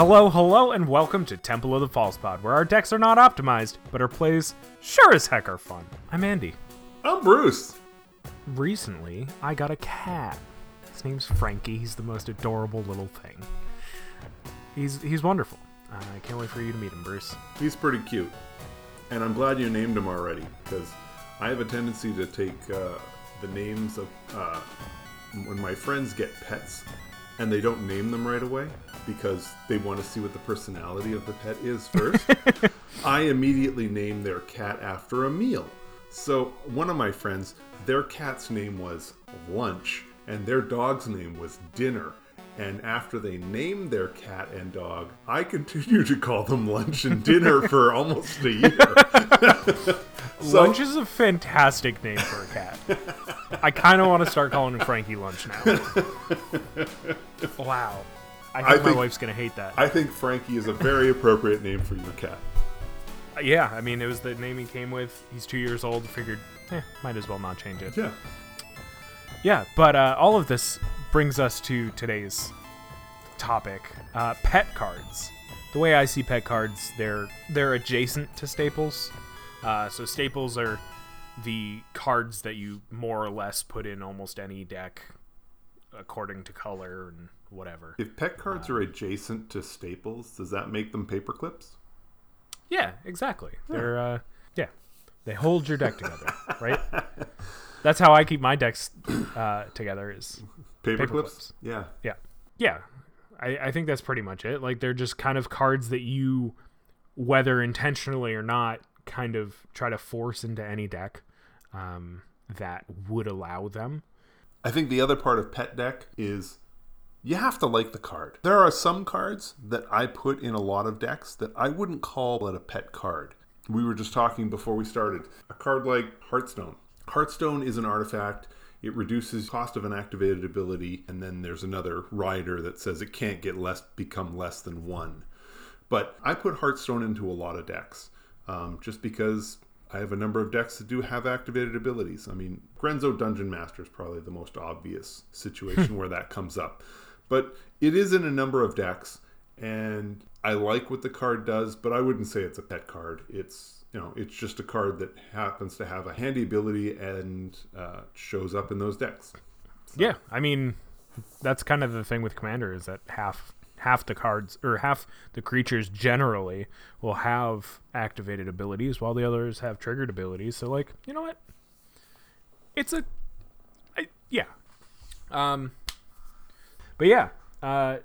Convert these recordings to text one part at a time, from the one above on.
Hello, and welcome to Temple of the Falls Pod, where our decks are not optimized, but our plays sure as heck are fun. I'm Andy. I'm Bruce. Recently, I got a cat. His name's Frankie. He's the most adorable little thing. He's wonderful. I can't wait for you to meet him, Bruce. He's pretty cute, and I'm glad you named him already, because I have a tendency to take the names of when my friends get pets, and they don't name them right away because they want to see what the personality of the pet is first. I immediately name their cat after a meal. So one of my friends, their cat's name was Lunch, and their dog's name was Dinner. And after they named their cat and dog, I continued to call them Lunch and Dinner for almost a year. So, Lunch is a fantastic name for a cat. I kind of want to start calling him Frankie Lunch now. Wow. I think my wife's going to hate that. I think Frankie is a very appropriate name for your cat. Yeah, I mean, it was the name he came with. He's 2 years old. Figured, might as well not change it. Yeah. Yeah, but all of this brings us to today's topic, pet cards. The way I see pet cards, they're adjacent to staples. So staples are the cards that you more or less put in almost any deck according to color and whatever. If pet cards are adjacent to staples, does that make them paper clips? Yeah, exactly. Yeah. They're they hold your deck together, right? That's how I keep my decks together is paper clips. Yeah. I think that's pretty much it. Like, they're just kind of cards that you, whether intentionally or not, kind of try to force into any deck that would allow them. I think the other part of pet deck is you have to like the card. There are some cards that I put in a lot of decks that I wouldn't call it a pet card. We were just talking before we started. A card like Hearthstone. Hearthstone is an artifact. It reduces cost of an activated ability, and then there's another rider that says it can't get become less than one. But I put Hearthstone into a lot of decks. Just because I have a number of decks that do have activated abilities. I mean, Grenzo Dungeon Master is probably the most obvious situation where that comes up. But it is in a number of decks, and I like what the card does, but I wouldn't say it's a pet card. It's just a card that happens to have a handy ability and shows up in those decks. So. Yeah, I mean, that's kind of the thing with Commander is that half the cards or half the creatures generally will have activated abilities while the others have triggered abilities. So like, you know what?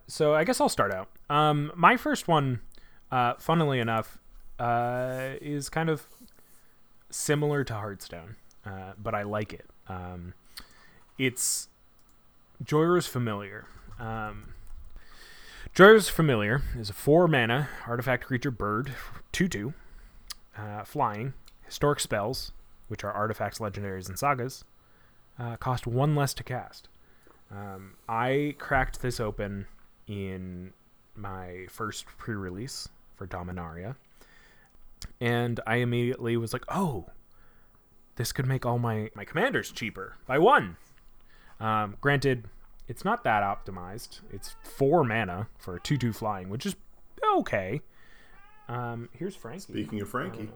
So I guess I'll start out. My first one, funnily enough, is kind of similar to Hearthstone, but I like it. It's Jhoira's Familiar. Jhoira's Familiar is a 4-mana artifact creature bird, 2/2, flying, historic spells, which are artifacts, legendaries, and sagas, cost one less to cast. I cracked this open in my first pre-release for Dominaria, and I immediately was like, oh, this could make all my commanders cheaper by one. Granted, it's not that optimized. It's 4 mana for a 2/2 flying, which is okay. Here's Frankie. Speaking of Frankie.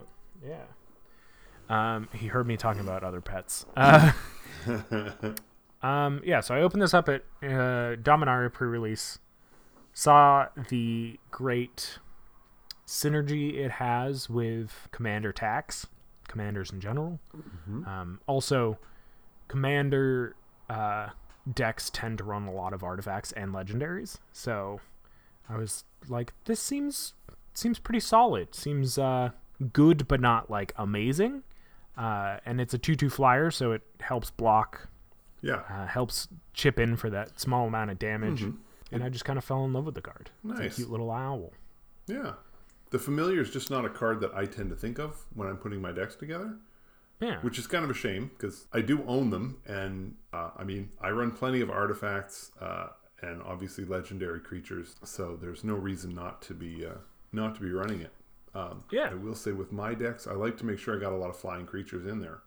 He heard me talking about other pets. So I opened this up at Dominaria pre-release. Saw the great synergy it has with Commander Tax, Commanders in general. Mm-hmm. Also, Commander... decks tend to run a lot of artifacts and legendaries, so I was like, this seems pretty solid, seems good but not like amazing, and it's a 2/2 flyer, so it helps block, helps chip in for that small amount of damage. Mm-hmm. And I just kind of fell in love with the card. Nice. It's a cute little owl. Yeah, the Familiar is just not a card that I tend to think of when I'm putting my decks together. Yeah. Which is kind of a shame, because I do own them, and I run plenty of artifacts and obviously legendary creatures, so there's no reason not to be running it. I will say with my decks, I like to make sure I got a lot of flying creatures in there.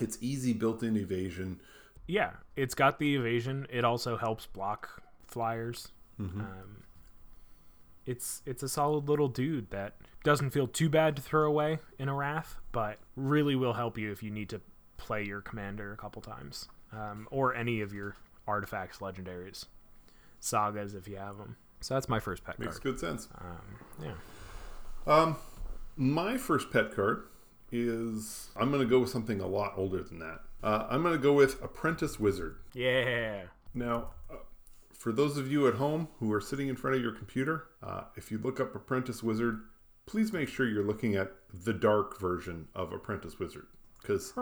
It's easy built-in evasion. Yeah, it's got the evasion. It also helps block flyers. Mm-hmm. it's a solid little dude that doesn't feel too bad to throw away in a wrath, but really will help you if you need to play your commander a couple times, or any of your artifacts, legendaries, sagas if you have them. So that's my first pet card. Makes good sense. My first pet card is, I'm going to go with something a lot older than that. I'm going to go with Apprentice Wizard. Yeah. Now, for those of you at home who are sitting in front of your computer, if you look up Apprentice Wizard, please make sure you're looking at the dark version of Apprentice Wizard, because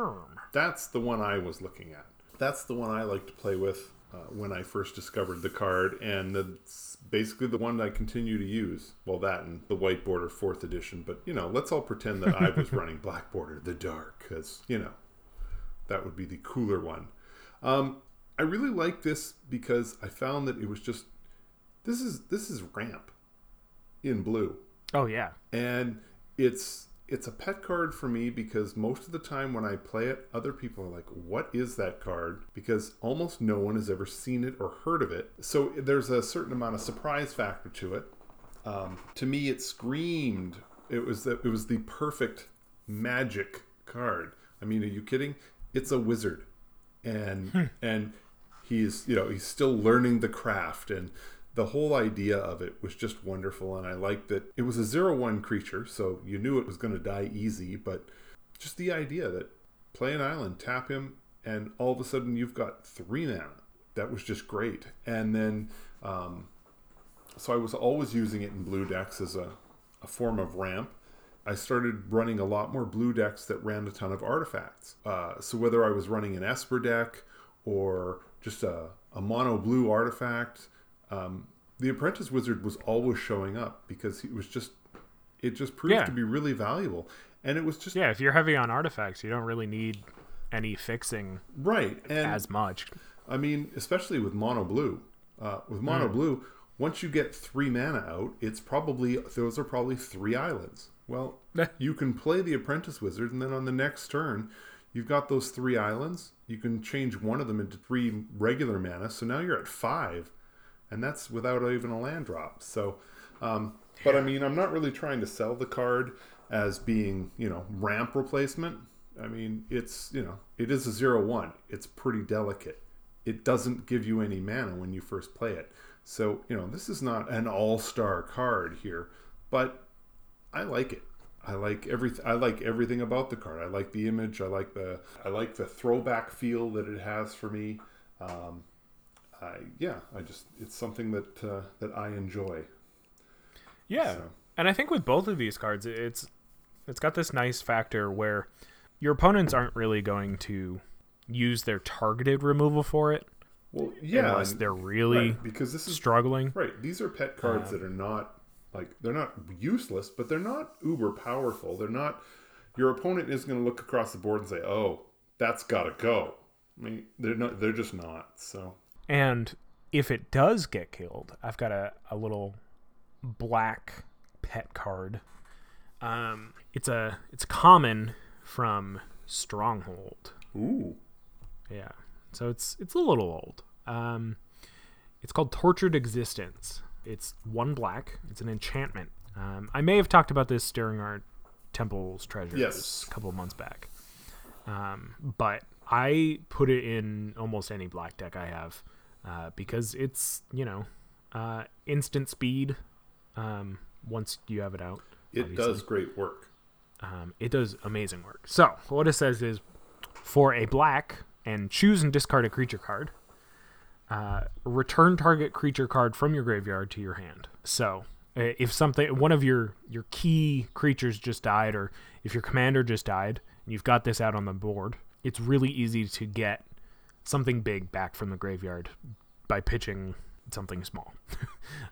that's the one I was looking at. That's the one I like to play with when I first discovered the card, and that's basically the one I continue to use. Well, that and the White Border 4th edition, but, you know, let's all pretend that I was running Black Border, the Dark, because, you know, that would be the cooler one. I really like this because I found that it was just, this is ramp in blue. Oh, yeah. And it's a pet card for me because most of the time when I play it, other people are like, what is that card? Because almost no one has ever seen it or heard of it. So there's a certain amount of surprise factor to it. To me, it screamed. It was the perfect magic card. I mean, are you kidding? It's a wizard. And he's still learning the craft, and the whole idea of it was just wonderful, and I liked that it was a 0/1 creature, so you knew it was going to die easy, but just the idea that play an island, tap him, and all of a sudden you've got 3 mana. That was just great. And then, so I was always using it in blue decks as a form of ramp. I started running a lot more blue decks that ran a ton of artifacts. So whether I was running an Esper deck or just a mono blue artifact, the Apprentice Wizard was always showing up because it just proved to be really valuable. And it was just... Yeah, if you're heavy on artifacts, you don't really need any fixing as much. I mean, especially with mono blue. With mono blue, once you get 3 mana out, those are probably 3 islands. Well, you can play the Apprentice Wizard, and then on the next turn, you've got those 3 islands. You can change one of them into 3 regular mana, so now you're at 5. And that's without even a land drop. So, but I mean, I'm not really trying to sell the card as being, you know, ramp replacement. I mean, it's, you know, it is a 0/1. It's pretty delicate. It doesn't give you any mana when you first play it. So, you know, this is not an all-star card here, but I like it. I like everything about the card. I like the image. I like the throwback feel that it has for me. It's something that I enjoy. Yeah, so. And I think with both of these cards, it's got this nice factor where your opponents aren't really going to use their targeted removal for it. Well, yeah, unless they're really struggling. Right, these are pet cards that are not they're not useless, but they're not uber powerful. They're not. Your opponent is going to look across the board and say, "Oh, that's got to go." I mean, they're not. They're just not. So. And if it does get killed, I've got a little black pet card. It's common from Stronghold. Ooh. Yeah. So it's a little old. It's called Tortured Existence. It's 1 black. It's an enchantment. I may have talked about this during our Temple's Treasures a couple of months back. But I put it in almost any black deck I have. Because it's, you know, instant speed once you have it out. It obviously does great work. It does amazing work. So, what it says is, for a black, and choose and discard a creature card, return target creature card from your graveyard to your hand. So, if one of your key creatures just died, or if your commander just died, and you've got this out on the board, it's really easy to get something big back from the graveyard by pitching something small.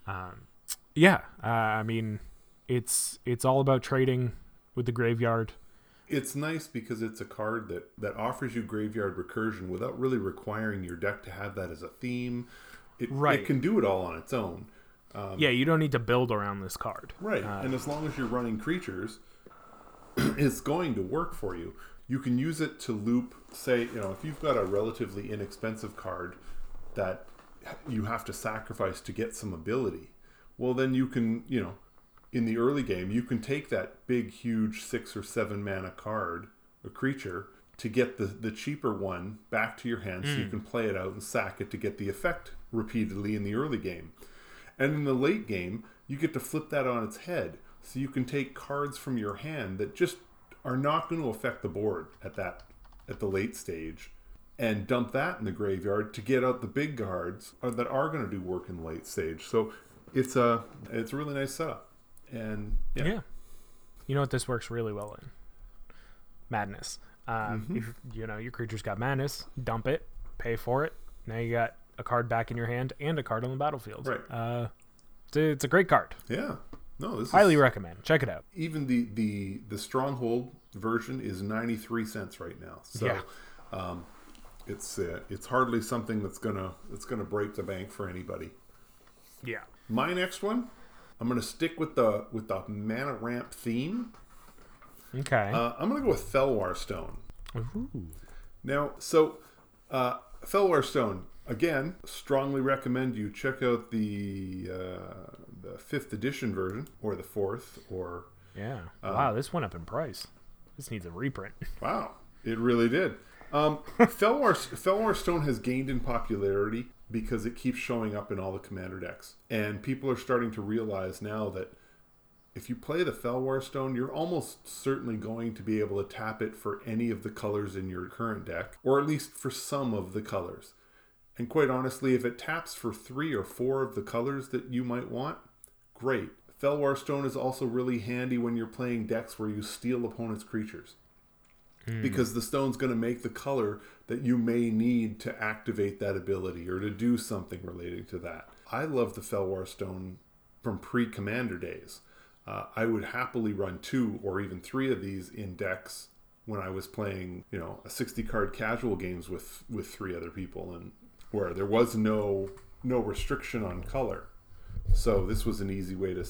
I mean, it's all about trading with the graveyard. It's nice because it's a card that offers you graveyard recursion without really requiring your deck to have that as a theme. It can do it all on its own. You don't need to build around this card. Right, and as long as you're running creatures, it's going to work for you. You can use it to loop, say, you know, if you've got a relatively inexpensive card that you have to sacrifice to get some ability, well, then you can, you know, in the early game, you can take that big, huge 6 or 7 mana card, a creature, to get the cheaper one back to your hand so you can play it out and sack it to get the effect repeatedly in the early game. And in the late game, you get to flip that on its head. So you can take cards from your hand that just are not going to affect the board at the late stage and dump that in the graveyard to get out the big cards that are going to do work in the late stage. So it's a really nice setup. And yeah. You know what this works really well in? Madness. If, you know, your creature's got madness, dump it, pay for it. Now you got a card back in your hand and a card on the battlefield. Right. It's a great card. Yeah. No, this highly recommend. Check it out. Even the Stronghold version is 93 cents right now. So yeah. It's hardly something that's gonna break the bank for anybody. Yeah. My next one, I'm gonna stick with the mana ramp theme. Okay. I'm gonna go with Fellwar Stone. Ooh. Now, so Fellwar Stone, again, strongly recommend you check out the 5th edition version or the 4th or... Yeah. Wow, this went up in price. This needs a reprint. Wow, it really did. Fellwar Stone has gained in popularity because it keeps showing up in all the Commander decks. And people are starting to realize now that if you play the Fellwar Stone, you're almost certainly going to be able to tap it for any of the colors in your current deck, or at least for some of the colors. And quite honestly, if it taps for 3 or 4 of the colors that you might want, great. Fellwar Stone is also really handy when you're playing decks where you steal opponent's creatures. Because the stone's going to make the color that you may need to activate that ability or to do something related to that. I love the Fellwar Stone from pre-Commander days. I would happily run 2 or even 3 of these in decks when I was playing, you know, a 60-card casual games with 3 other people and... where there was no restriction on color, so this was an easy way to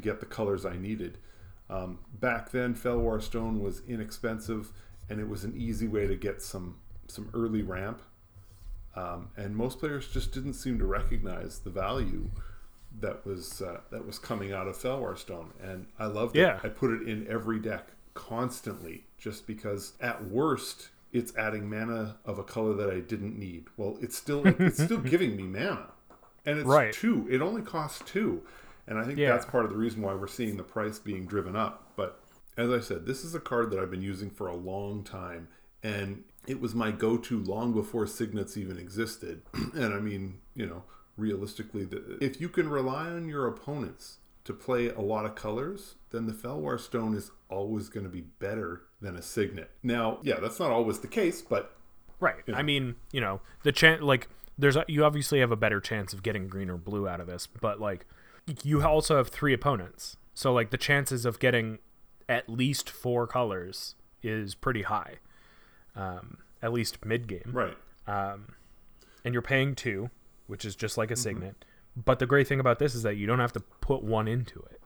get the colors I needed. Back then, Fellwar Stone was inexpensive, and it was an easy way to get some early ramp. And most players just didn't seem to recognize the value that was coming out of Fellwar Stone, and I loved it. I put it in every deck constantly, just because at worst, it's adding mana of a color that I didn't need. Well, it's still giving me mana. And it's right. 2. It only costs 2. And I think that's part of the reason why we're seeing the price being driven up. But as I said, this is a card that I've been using for a long time. And it was my go-to long before Signets even existed. And I mean, you know, realistically, if you can rely on your opponents to play a lot of colors, then the Fellwar Stone is always going to be better than a Signet. Now, yeah, that's not always the case, but... Right. You know. I mean, you know, the chance... Like, you obviously have a better chance of getting green or blue out of this, but, like, you also have 3 opponents. So, like, the chances of getting at least 4 colors is pretty high. At least mid-game. Right. And you're paying 2, which is just like a Signet. But the great thing about this is that you don't have to put 1 into it.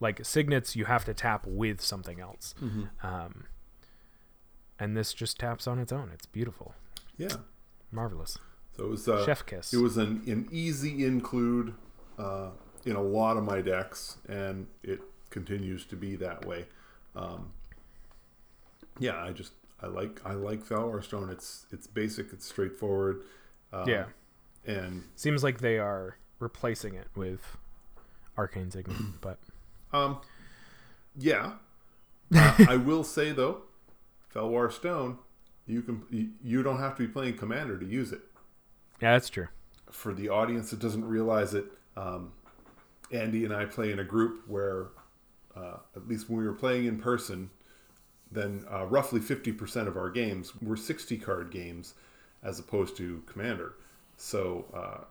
Like Signets, you have to tap with something else. And this just taps on its own. It's beautiful. Yeah. Marvelous. So it was Chef Kiss. It was an easy include in a lot of my decks, and it continues to be that way. I like Fellwar Stone. It's basic, it's straightforward. And seems like they are replacing it with Arcane Signet, but I will say though, Fellwar Stone, you don't have to be playing Commander to use it. Yeah, that's true. For the audience that doesn't realize it, Andy and I play in a group where, at least when we were playing in person, then roughly 50% of our games were 60-card games as opposed to Commander. So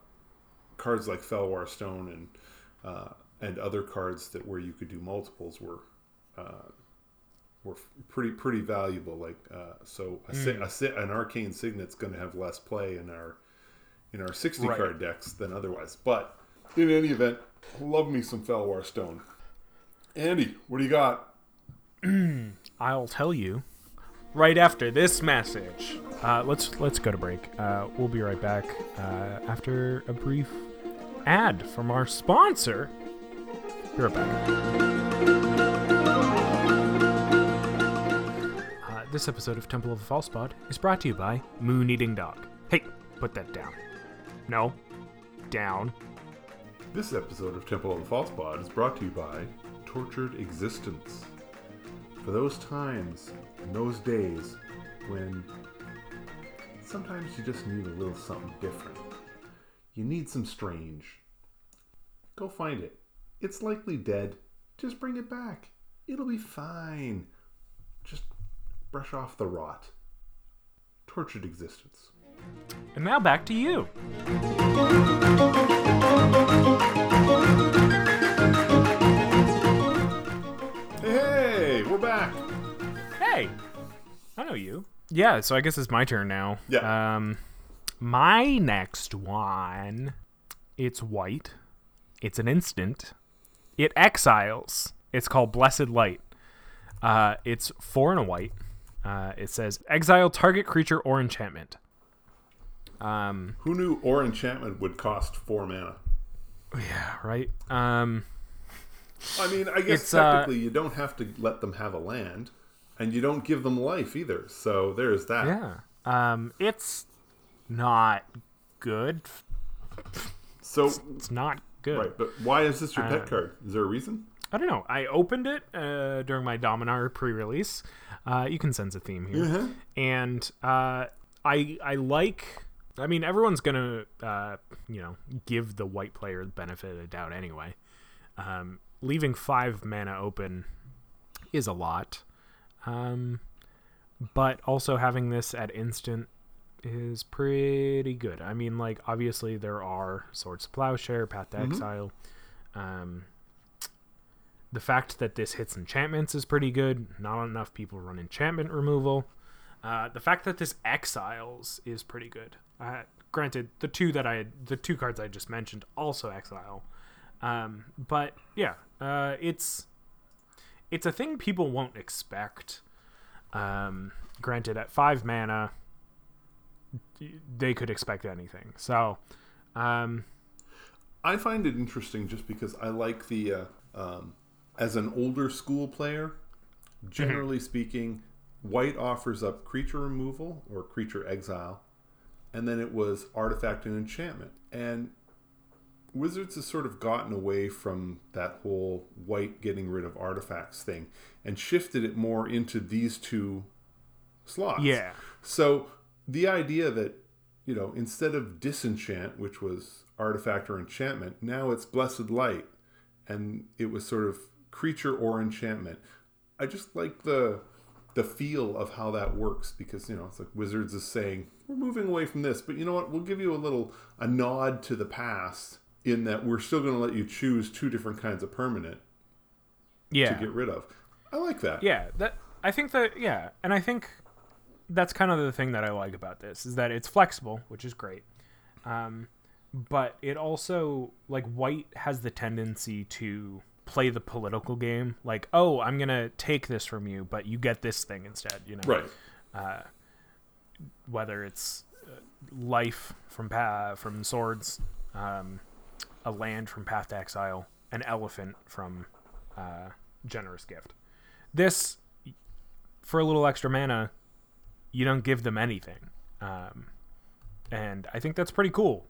cards like Fellwar Stone and other cards that where you could do multiples were pretty valuable. Like an Arcane Signet's going to have less play in our 60 card decks than otherwise. But in any event, love me some Fellwar Stone. Andy, what do you got? I'll tell you right after this message. Let's go to break. We'll be right back after a brief ad from our sponsor. Be right back. This episode of Temple of the False Pod is brought to you by Moon Eating Dog. Hey, put that down. No, down. This episode of Temple of the False Pod is brought to you by Tortured Existence. For those times and those days when sometimes you just need a little something different. You need some strange. Go find it. It's likely dead. Just bring it back. It'll be fine. Just brush off the rot. Tortured Existence. And now back to you. Hey, we're back. Hey, I know you. Yeah, so I guess it's my turn now. Yeah. My next one, it's white. It's an instant. It exiles. It's called Blessed Light. It's 4 and a white. It says exile target creature or enchantment. Who knew or enchantment would cost 4 mana? Yeah, right. I mean, I guess technically you don't have to let them have a land, and you don't give them life either. So there's that. Yeah. It's not good. So it's not good. Right, but why is this your pet card? Is there a reason? I don't know. I opened it during my Dominaria pre-release. You can sense a theme here, mm-hmm. And I like. I mean, everyone's going to, give the white player the benefit of the doubt anyway. Leaving 5 mana open is a lot. But also having this at instant is pretty good. I mean, like, obviously there are Swords to Plowshare, Path to mm-hmm. Exile. The fact that this hits enchantments is pretty good. Not enough people run enchantment removal. The fact that this exiles is pretty good. Granted, the two cards I just mentioned also exile, but yeah, it's a thing people won't expect. Granted, at 5 mana, they could expect anything. So, I find it interesting just because I like the as an older school player, generally mm-hmm. speaking. White offers up creature removal or creature exile, and then it was artifact and enchantment. And Wizards has sort of gotten away from that whole white getting rid of artifacts thing and shifted it more into these two slots. Yeah. So the idea that, instead of disenchant, which was artifact or enchantment, now it's Blessed Light, and it was sort of creature or enchantment. I just like the feel of how that works because it's like Wizards is saying we're moving away from this, but you know what, we'll give you a nod to the past in that we're still going to let you choose 2 different kinds of permanent to get rid of. I like that. And I think that's kind of the thing that I like about this is that it's flexible, which is great, but it also, like, white has the tendency to play the political game, like, oh, I'm gonna take this from you, but you get this thing instead, right? Whether it's life from Swords, a land from Path to Exile, an elephant from Generous Gift. This, for a little extra mana, you don't give them anything, and I think that's pretty cool.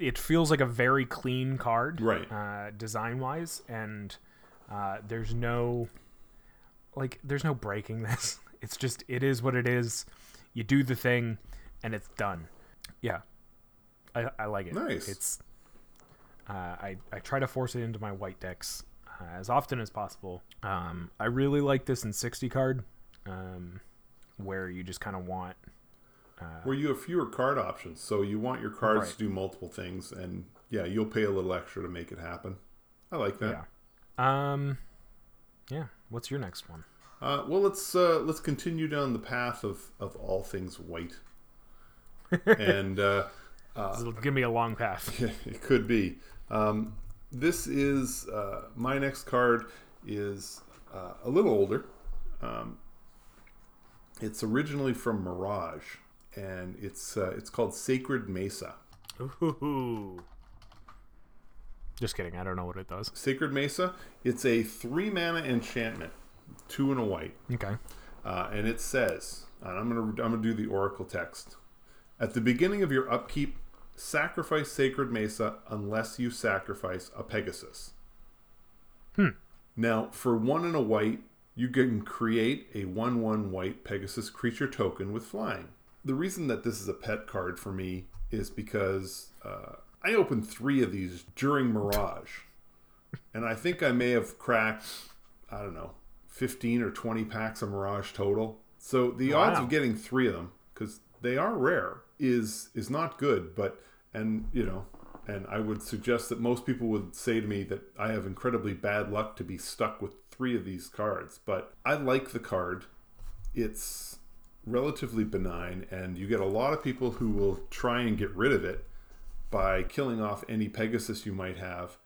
It feels like a very clean card, right? Design wise, and there's no breaking this. It's just, it is what it is. You do the thing, and it's done. Yeah, I like it. Nice. It's I try to force it into my white decks as often as possible. I really like this in 60 card, where you just kind of want. Where you have fewer card options, so you want your cards right. to do multiple things, and yeah, you'll pay a little extra to make it happen. I like that. Yeah. Yeah. What's your next one? Well, let's continue down the path of all things white. And it'll give me a long path. Yeah, it could be. This is my next card is a little older. It's originally from Mirage. And it's called Sacred Mesa. Ooh. Just kidding. I don't know what it does. Sacred Mesa. It's a 3 mana enchantment, 2 and a white. Okay. And it says, and I'm gonna do the Oracle text. At the beginning of your upkeep, sacrifice Sacred Mesa unless you sacrifice a Pegasus. Hmm. Now, for 1 and a white, you can create a 1/1 white Pegasus creature token with flying. The reason that this is a pet card for me is because I opened 3 of these during Mirage. And I think I may have cracked, I don't know, 15 or 20 packs of Mirage total. So the odds of getting 3 of them, because they are rare, is not good. But, and you know, and I would suggest that most people would say to me that I have incredibly bad luck to be stuck with 3 of these cards. But I like the card. It's relatively benign, and you get a lot of people who will try and get rid of it by killing off any Pegasus you might have,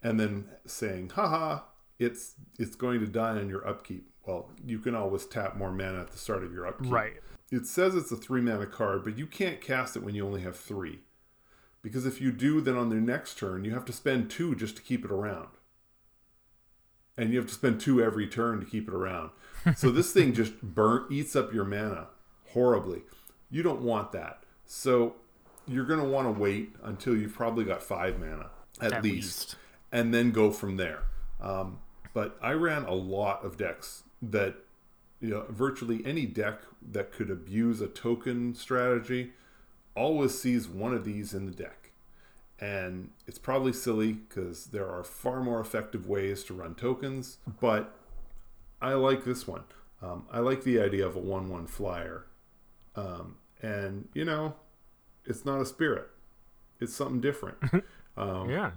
and then saying, haha, it's going to die on your upkeep. Well, you can always tap more mana at the start of your upkeep. Right. It says it's a 3 mana card, but you can't cast it when you only have 3. Because if you do, then on their next turn, you have to spend 2 just to keep it around. And you have to spend 2 every turn to keep it around. So this thing just eats up your mana horribly. You don't want that. So you're going to want to wait until you've probably got 5 mana at least. And then go from there. But I ran a lot of decks that, you know, virtually any deck that could abuse a token strategy always sees 1 of these in the deck. And it's probably silly because there are far more effective ways to run tokens, but I like this one. I like the idea of a 1/1 flyer. And, you know, it's not a spirit. It's something different. Yeah.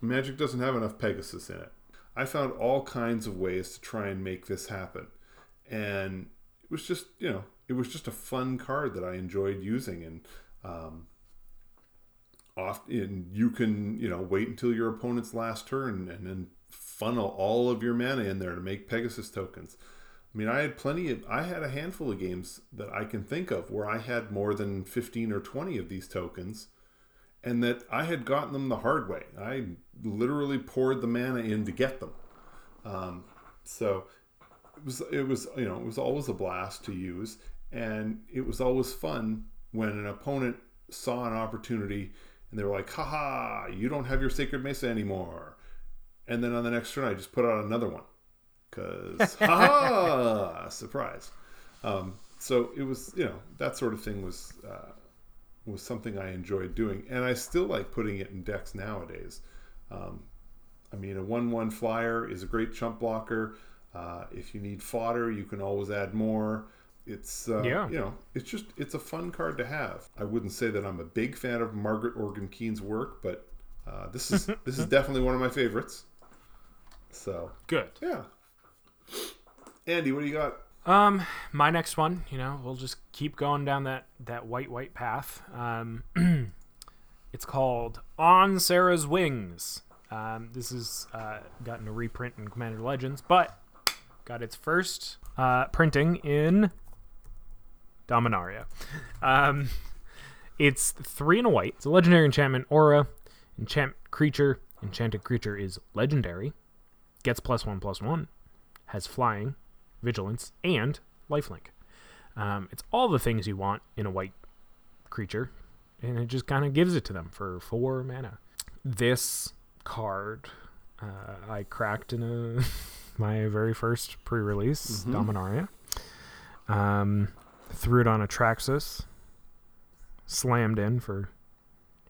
Magic doesn't have enough Pegasus in it. I found all kinds of ways to try and make this happen. And it was just, you know, it was just a fun card that I enjoyed using. And often you can, you know, wait until your opponent's last turn and then funnel all of your mana in there to make Pegasus tokens. I mean, I had a handful of games that I can think of where I had more than 15 or 20 of these tokens. And that I had gotten them the hard way. I literally poured the mana in to get them. So it was always a blast to use, and it was always fun when an opponent saw an opportunity and they were like, "Haha, you don't have your Sacred Mesa anymore." And then on the next turn, I just put out another one because, "Haha, surprise!" So it was, you know, that sort of thing was. Was something I enjoyed doing, and I still like putting it in decks nowadays. I mean, a 1/1 flyer is a great chump blocker. If you need fodder, you can always add more. It's you know, it's a fun card to have. I wouldn't say that I'm a big fan of Margaret Organ Keene's work, but this is definitely one of my favorites. So good, yeah. Andy, what do you got? My next one, you know, we'll just keep going down that white path. It's called On Serra's Wings. This has gotten a reprint in Commander Legends, but got its first printing in Dominaria. It's 3 and a white. It's a legendary enchantment aura. Enchanted creature is legendary. Gets +1/+1. Has flying, vigilance, and lifelink. It's all the things you want in a white creature, and it just kind of gives it to them for 4 mana. This card I cracked in my very first pre-release, Dominaria. Threw it on Atraxas, slammed in for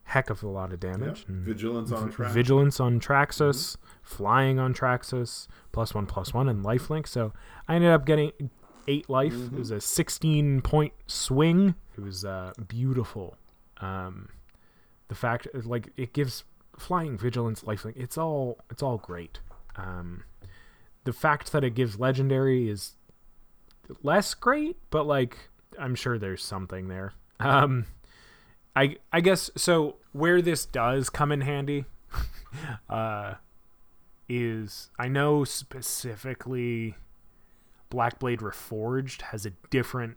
heck of a lot of damage. Yep. Vigilance on Traxxas, flying on Traxxas, +1/+1, and lifelink. So I ended up getting 8 life. It was a 16-point swing. It was beautiful. The fact, like, it gives flying, vigilance, lifelink. It's all great. The fact that it gives legendary is less great, but like I'm sure there's something there. I guess so. Where this does come in handy is, I know specifically Blackblade Reforged has a different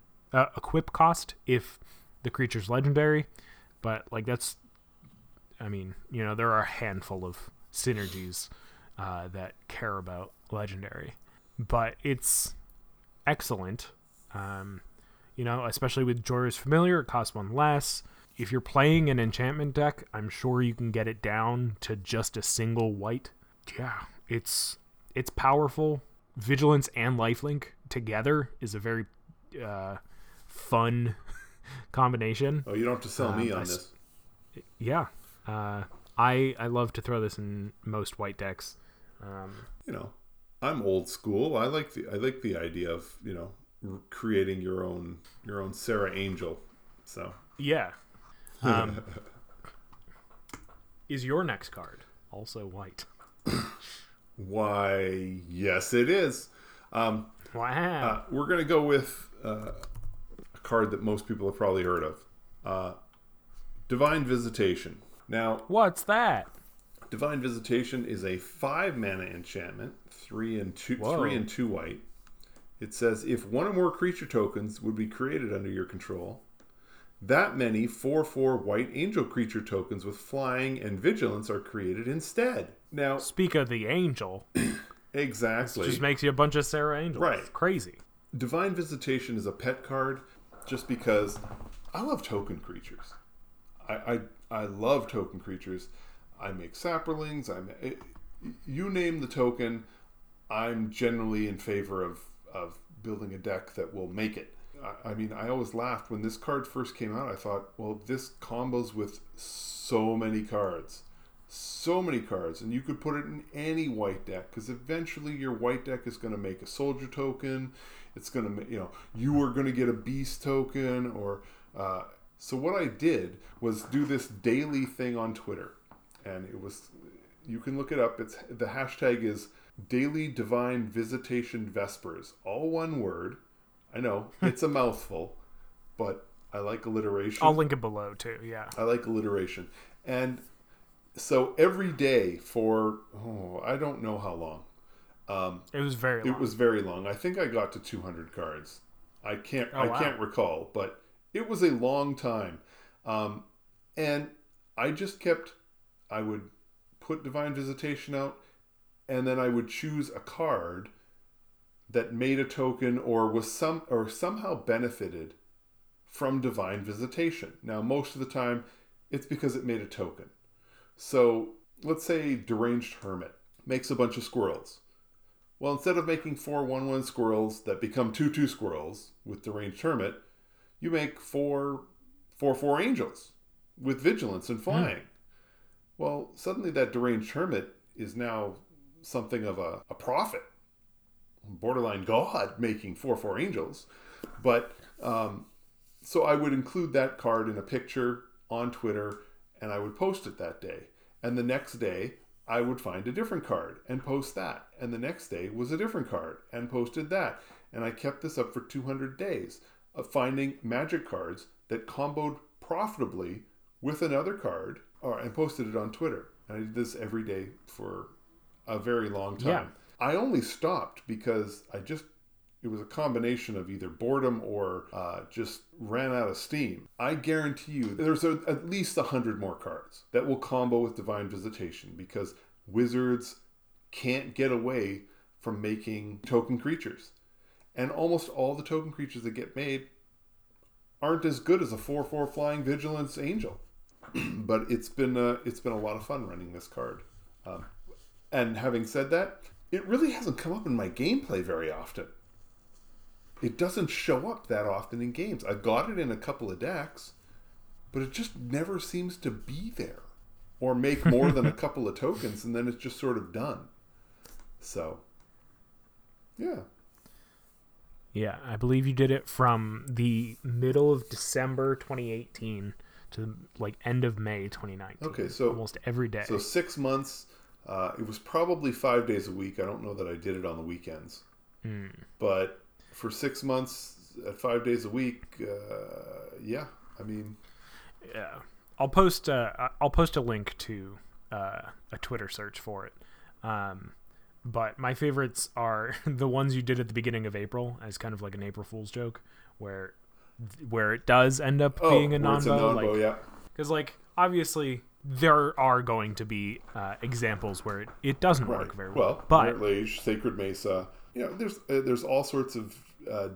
equip cost if the creature's legendary, but like that's I mean, you know, there are a handful of synergies that care about Legendary, but it's excellent. You know, especially with Jhoira's Familiar, it costs one less. If you're playing an enchantment deck, I'm sure you can get it down to just a single white. Yeah, it's powerful. Vigilance and Lifelink together is a very fun combination. Oh, you don't have to sell me on this. Yeah. I love to throw this in most white decks. You know, I'm old school. I like the idea of, you know, creating your own Sarah Angel. So, yeah. Is your next card also white? Why, yes, it is. Wow. We're going to go with a card that most people have probably heard of. Divine Visitation. Now, what's that? Divine Visitation is a 5-mana enchantment, 3 and 2. Whoa. 3 and 2 white. It says, if one or more creature tokens would be created under your control, that many 4/4 white angel creature tokens with flying and vigilance are created instead. Now, speak of the angel. Exactly. This just makes you a bunch of Sarah Angels. Right. It's crazy. Divine Visitation is a pet card just because I love token creatures. I love token creatures. I make sapperlings. You name the token, I'm generally in favor of building a deck that will make it. I mean, I always laughed when this card first came out. I thought, well, this combos with so many cards, and you could put it in any white deck, because eventually your white deck is going to make a soldier token. It's going to make, you know, you are going to get a beast token, or so what I did was do this daily thing on Twitter, and it was, you can look it up, it's, the hashtag is Daily Divine Visitation Vespers, all one word. I know, it's a mouthful, but I like alliteration. I'll link it below too, yeah. I like alliteration. And so every day for, I don't know how long. It was very long. It was very long. I think I got to 200 cards. I can't recall, but it was a long time. And I just kept, I would put Divine Visitation out, and then I would choose a card that made a token or was somehow benefited from Divine Visitation. Now, most of the time, it's because it made a token. So let's say Deranged Hermit makes a bunch of squirrels. Well, instead of making 4/1/1 squirrels that become 2/2 squirrels with Deranged Hermit, you make 4/4 angels with vigilance and flying. Well, suddenly that Deranged Hermit is now something of a prophet, borderline god, making 4/4 angels. But so I would include that card in a picture on Twitter, and I would post it that day, and the next day I would find a different card and post that, and the next day was a different card and posted that. And I kept this up for 200 days of finding magic cards that comboed profitably with another card, and posted it on Twitter. And I did this every day for a very long time. Yeah. I only stopped because it was a combination of either boredom or just ran out of steam. I guarantee you there's at least 100 more cards that will combo with Divine Visitation, because wizards can't get away from making token creatures. And almost all the token creatures that get made aren't as good as a 4/4 flying vigilance angel. But it's been a lot of fun running this card. And having said that, it really hasn't come up in my gameplay very often. It doesn't show up that often in games. I've got it in a couple of decks, but it just never seems to be there or make more than a couple of tokens, and then it's just sort of done. So, yeah. Yeah, I believe you did it from the middle of December 2018 to like end of May 2019. Okay, so almost every day. So 6 months. It was probably 5 days a week. I don't know that I did it on the weekends. But for 6 months at 5 days a week, yeah. I mean, yeah. I'll post a link to a Twitter search for it. But my favorites are the ones you did at the beginning of April as kind of like an April Fool's joke, where it does end up being a non-bow. Because obviously there are going to be examples where it doesn't work very well. Well, Mirage, Sacred Mesa, there's all sorts of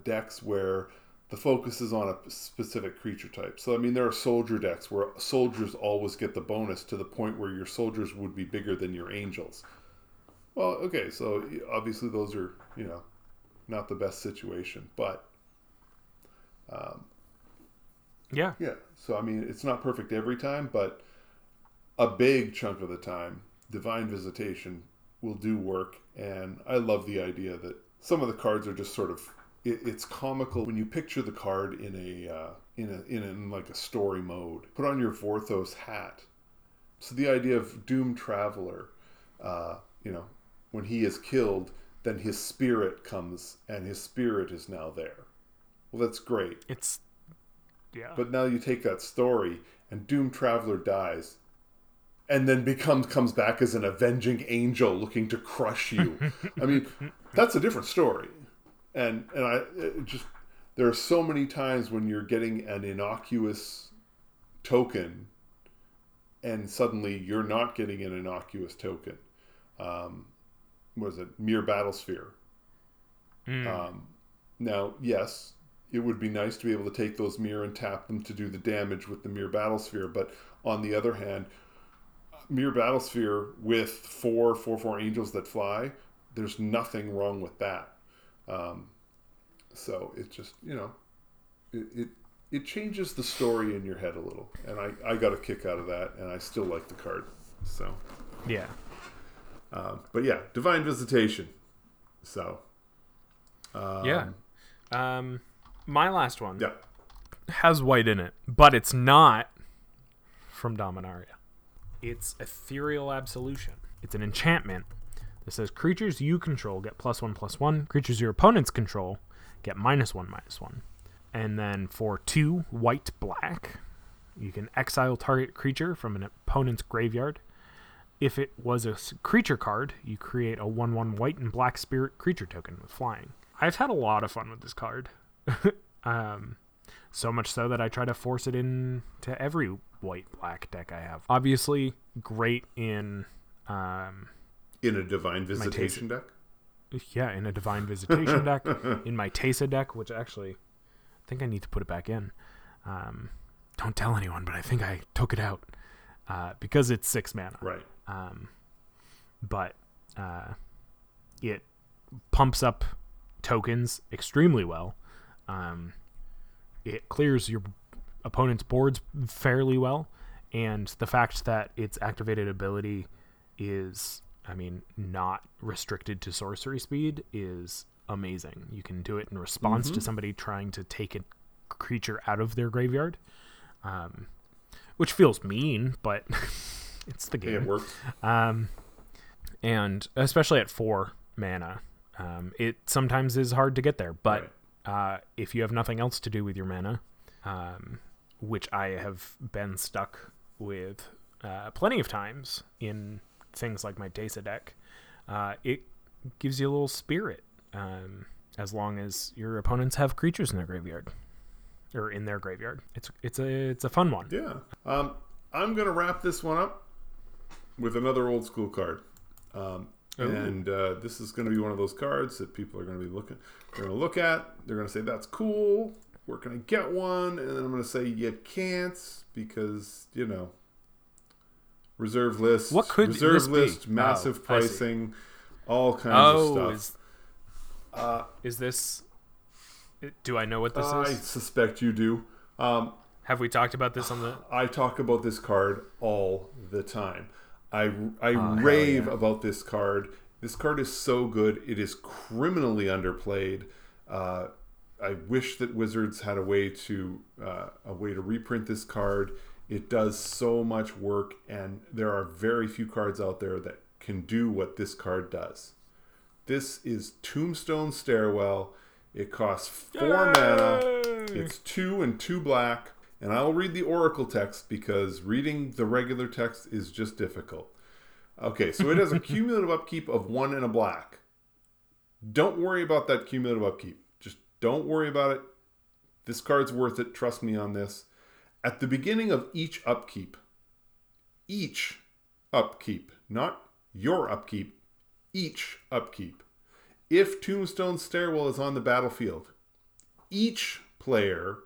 decks where the focus is on a specific creature type. So, there are soldier decks where soldiers always get the bonus to the point where your soldiers would be bigger than your angels. Well, okay, so obviously those are, not the best situation, but... Yeah, so, it's not perfect every time, but a big chunk of the time, Divine Visitation will do work, and I love the idea that some of the cards are just sort of... It's comical when you picture the card in a story mode. Put on your Vorthos hat. So the idea of Doom Traveler, when he is killed, then his spirit comes, and his spirit is now there. Well, that's great. But now you take that story, and Doom Traveler dies, and then comes back as an avenging angel looking to crush you. That's a different story. And I just, there are so many times when you're getting an innocuous token and suddenly you're not getting an innocuous token. Myr Battlesphere. Now, yes, it would be nice to be able to take those Myr and tap them to do the damage with the Myr Battlesphere. But on the other hand, Myr Battlesphere with 4/4 angels that fly, there's nothing wrong with that. So it just, it changes the story in your head a little, and I got a kick out of that, and I still like the card. So, yeah. But yeah, Divine Visitation. So, my last one has white in it, but it's not from Dominaria. It's Ethereal Absolution. It's an enchantment. It says creatures you control get +1/+1. Creatures your opponents control get -1/-1. And then for 2 white black, you can exile target creature from an opponent's graveyard. If it was a creature card, you create a 1/1 white and black spirit creature token with flying. I've had a lot of fun with this card. So much so that I try to force it into every white black deck I have. Obviously great in a Divine Visitation deck? Yeah, in a Divine Visitation deck. In my Tesa deck, which actually, I think I need to put it back in. Don't tell anyone, but I think I took it out. Because it's 6 mana. Right. But it pumps up tokens extremely well. It clears your opponent's boards fairly well. And the fact that its activated ability is... not restricted to sorcery speed is amazing. You can do it in response to somebody trying to take a creature out of their graveyard, which feels mean, but it's the game. It works. And especially at 4 mana, it sometimes is hard to get there. But if you have nothing else to do with your mana, which I have been stuck with plenty of times in... things like my Tesa deck, it gives you a little spirit, as long as your opponents have creatures in their graveyard or in their graveyard. It's a fun one. Yeah. I'm going to wrap this one up with another old school card. And this is going to be one of those cards that people are going to be look at. They're going to say, that's cool. We're going to get one. And then I'm going to say, you can't, because, reserve list. What could reserve this list be? Massive pricing, all kinds of stuff. Is this? Do I know what this is? I suspect you do. Have we talked about this on the? I talk about this card all the time. I rave about this card. This card is so good. It is criminally underplayed. I wish that Wizards had a way to reprint this card. It does so much work, and there are very few cards out there that can do what this card does. This is Tombstone Stairwell. It costs 4 mana. It's 2 and 2 black. And I'll read the Oracle text because reading the regular text is just difficult. Okay, so it has a cumulative upkeep of 1 and a black. Don't worry about that cumulative upkeep. Just don't worry about it. This card's worth it. Trust me on this. At the beginning of each upkeep, each upkeep, not your upkeep, each upkeep. If Tombstone Stairwell is on the battlefield, each player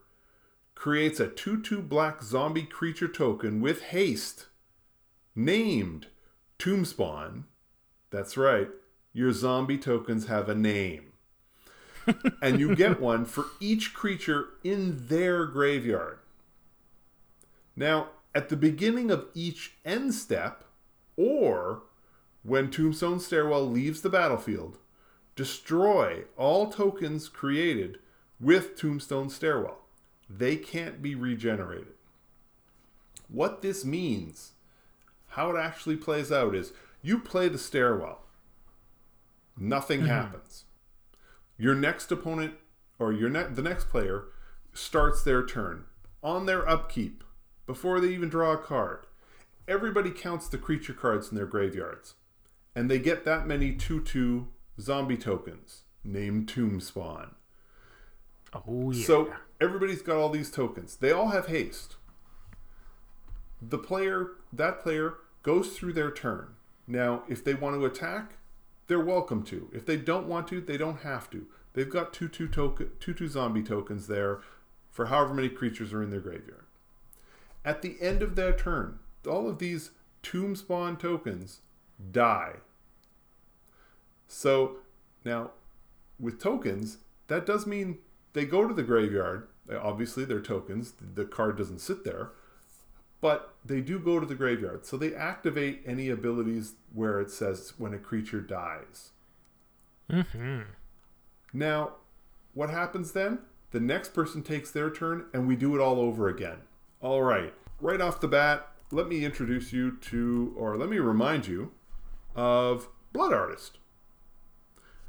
creates a 2/2 black zombie creature token with haste named Tombspawn. That's right, your zombie tokens have a name. And you get one for each creature in their graveyard. Now, at the beginning of each end step, or when Tombstone Stairwell leaves the battlefield, destroy all tokens created with Tombstone Stairwell. They can't be regenerated. What this means, how it actually plays out, is you play the stairwell. Nothing happens. Your next opponent, or the next player, starts their turn. On their upkeep, before they even draw a card, everybody counts the creature cards in their graveyards. And they get that many 2/2 zombie tokens named Tombspawn. Oh, yeah. So everybody's got all these tokens. They all have haste. That player goes through their turn. Now, if they want to attack, they're welcome to. If they don't want to, they don't have to. They've got 2/2 zombie tokens there for however many creatures are in their graveyard. At the end of their turn, all of these Tombspawn tokens die. So, now, with tokens, that does mean they go to the graveyard. Obviously, they're tokens. The card doesn't sit there. But they do go to the graveyard. So they activate any abilities where it says when a creature dies. Mm-hmm. Now, what happens then? The next person takes their turn and we do it all over again. All right. Right off the bat, let me introduce you to, or let me remind you of Blood Artist.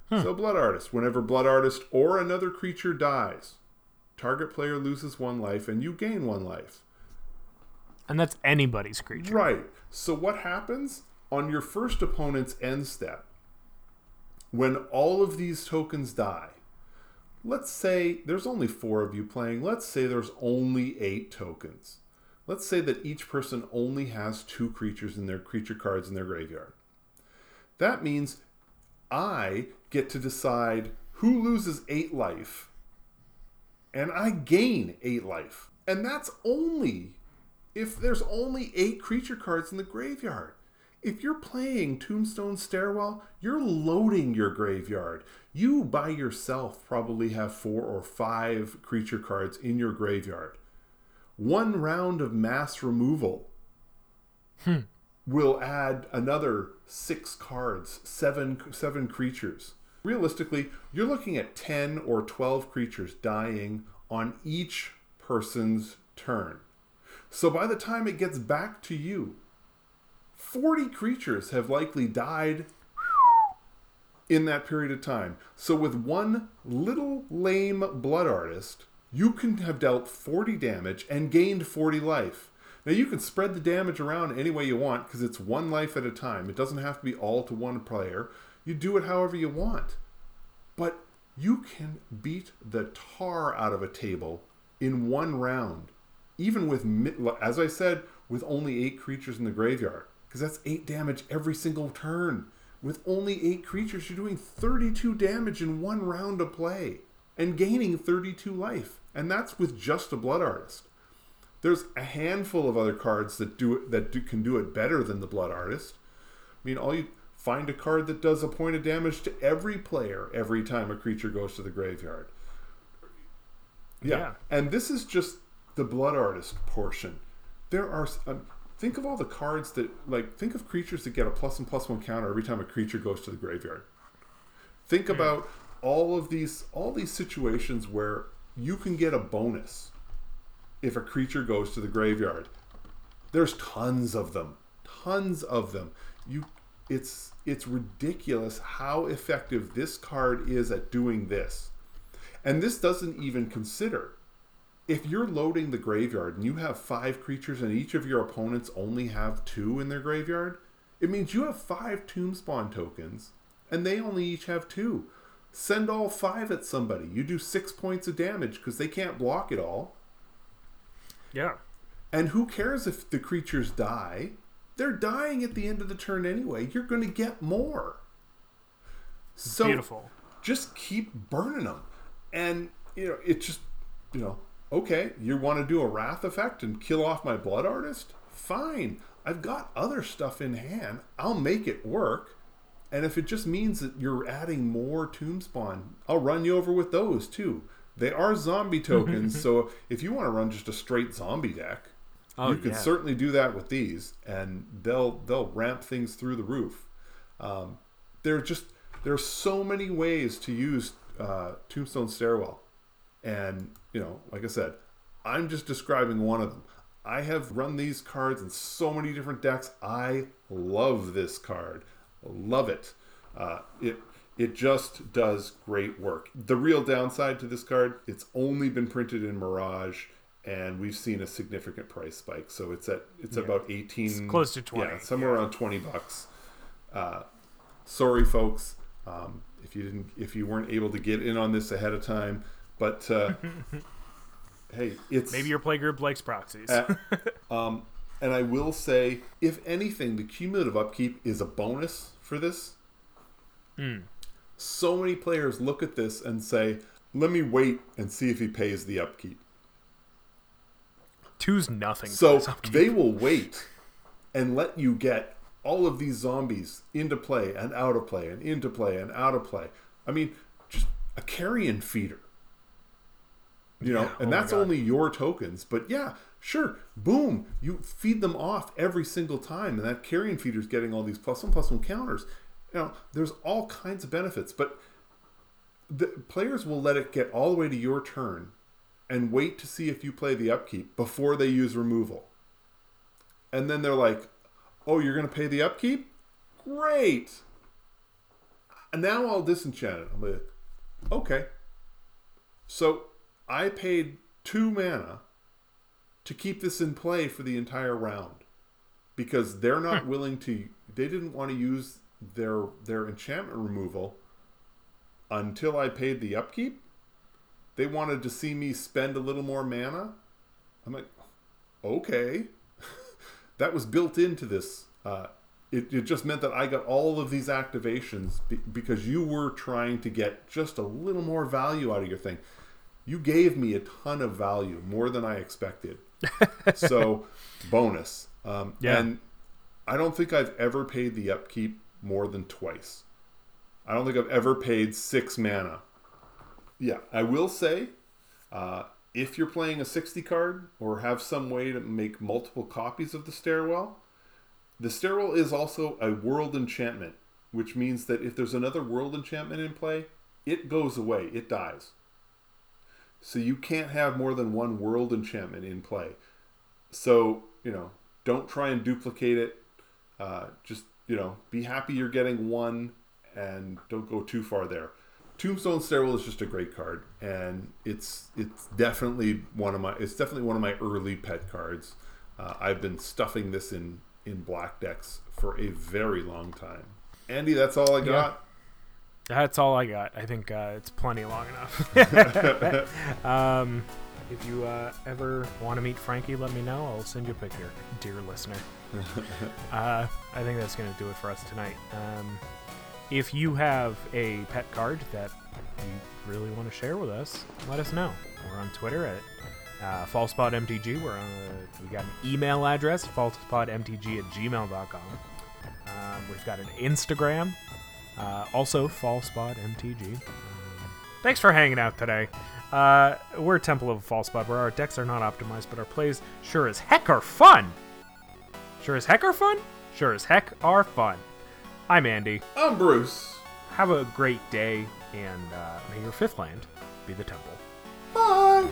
Huh. So Blood Artist, whenever Blood Artist or another creature dies, target player loses 1 life and you gain 1 life. And that's anybody's creature. Right. So what happens on your first opponent's end step when all of these tokens die? Let's say there's only 4 of you playing. Let's say there's only 8 tokens. Let's say that each person only has 2 creatures in their creature cards in their graveyard. That means I get to decide who loses 8 life and I gain 8 life. And that's only if there's only 8 creature cards in the graveyard. If you're playing Tombstone Stairwell, you're loading your graveyard. You by yourself probably have 4 or 5 creature cards in your graveyard. 1 round of mass removal will add another 6 cards, seven creatures. Realistically, you're looking at 10 or 12 creatures dying on each person's turn. So by the time it gets back to you, 40 creatures have likely died in that period of time. So with one little lame Blood Artist, you can have dealt 40 damage and gained 40 life. Now you can spread the damage around any way you want because it's 1 life at a time. It doesn't have to be all to one player. You do it however you want. But you can beat the tar out of a table in 1 round. Even with, as I said, with only 8 creatures in the graveyard. Because that's 8 damage every single turn. With only 8 creatures, you're doing 32 damage in 1 round of play. And gaining 32 life. And that's with just a Blood Artist. There's a handful of other cards that can do it better than the Blood Artist. I mean, all you find a card that does a point of damage to every player every time a creature goes to the graveyard. Yeah. And this is just the Blood Artist portion. There are think of all the cards that, like, think of creatures that get a +1/+1 counter every time a creature goes to the graveyard. Think about all these situations where you can get a bonus if a creature goes to the graveyard. There's tons of them. It's ridiculous how effective this card is at doing this. And this doesn't even consider, if you're loading the graveyard and you have 5 creatures and each of your opponents only have 2 in their graveyard, it means you have 5 Tombspawn tokens and they only each have 2. Send all 5 at somebody. You do 6 points of damage because they can't block it all. Yeah. And who cares if the creatures die? They're dying at the end of the turn anyway. You're going to get more. So beautiful. Just keep burning them. And, you know, it's just, you know, okay, you want to do a wrath effect and kill off my blood artist? Fine. I've got other stuff in hand. I'll make it work. And if it just means that you're adding more tomb spawn, I'll run you over with those too. They are zombie tokens, so if you want to run just a straight zombie deck, you can certainly do that with these, and they'll ramp things through the roof. There are so many ways to use Tombstone Stairwell, and you know, like I said, I'm just describing one of them. I have run these cards in so many different decks. I love this card. Love it. It just does great work. The real downside to this card, it's only been printed in Mirage, and we've seen a significant price spike. So it's about 18, it's close to 20, around $20. Sorry, folks, if you weren't able to get in on this ahead of time, but hey, it's maybe your playgroup likes proxies. And I will say, if anything, the cumulative upkeep is a bonus for this. So many players look at this and say, let me wait and see if he pays the upkeep. Two's nothing. So they will wait and let you get all of these zombies into play and out of play and into play and out of play. I mean, just a carrion feeder. You know, and that's only your tokens. But yeah, sure, boom, you feed them off every single time. And that carrion feeder is getting all these +1/+1 counters. You know, there's all kinds of benefits. But the players will let it get all the way to your turn and wait to see if you play the upkeep before they use removal. And then they're like, oh, you're going to pay the upkeep? Great. And now I'll disenchant it. I'm like, okay. So I paid 2 mana to keep this in play for the entire round because they're not willing to, they didn't want to use their enchantment removal until I paid the upkeep. They wanted to see me spend a little more mana. I'm like, okay. That was built into this. It just meant that I got all of these activations because you were trying to get just a little more value out of your thing. You gave me a ton of value, more than I expected. So, bonus. And I don't think I've ever paid the upkeep more than twice. I don't think I've ever paid 6 mana. Yeah, I will say, if you're playing a 60 card or have some way to make multiple copies of the Stairwell is also a world enchantment, which means that if there's another world enchantment in play, it goes away, it dies. So you can't have more than one world enchantment in play. So, you know, don't try and duplicate it. Just, you know, be happy you're getting one and don't go too far there. Tombstone Stairwell is just a great card, and it's definitely one of my early pet cards. I've been stuffing this in black decks for a very long time. Andy, that's all I got. Yeah. That's all I got. I think it's plenty long enough. If you ever want to meet Frankie, let me know. I'll send you a picture, dear listener. I think that's going to do it for us tonight. If you have a pet card that you really want to share with us, let us know. We're on Twitter at FalsePodMTG. We've got an email address, falsepodmtg@gmail.com. We've got an Instagram. Also, FallSpot MTG. Thanks for hanging out today. We're Temple of FallSpot, where our decks are not optimized, but our plays sure as heck are fun. Sure as heck are fun? Sure as heck are fun. I'm Andy. I'm Bruce. Have a great day, and may your fifth land be the temple. Bye!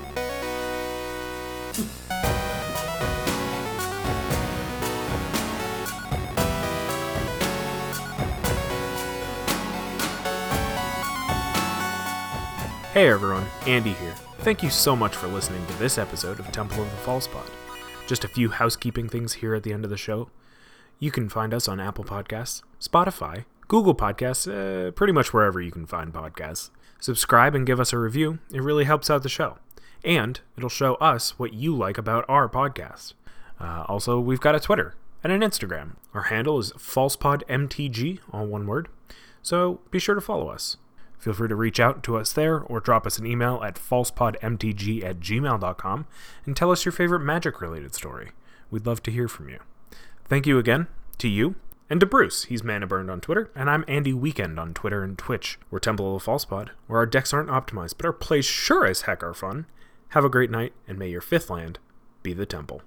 Hey everyone, Andy here. Thank you so much for listening to this episode of Temple of the False Pod. Just a few housekeeping things here at the end of the show. You can find us on Apple Podcasts, Spotify, Google Podcasts, pretty much wherever you can find podcasts. Subscribe and give us a review. It really helps out the show. And it'll show us what you like about our podcast. Also, we've got a Twitter, and an Instagram. Our handle is FalsePodMTG, all one word, so be sure to follow us. Feel free to reach out to us there or drop us an email at falsepodmtg@gmail.com and tell us your favorite magic-related story. We'd love to hear from you. Thank you again to you and to Bruce. He's ManaBurned on Twitter, and I'm Andy Weekend on Twitter and Twitch. We're Temple of the False Pod, where our decks aren't optimized, but our plays sure as heck are fun. Have a great night, and may your fifth land be the temple.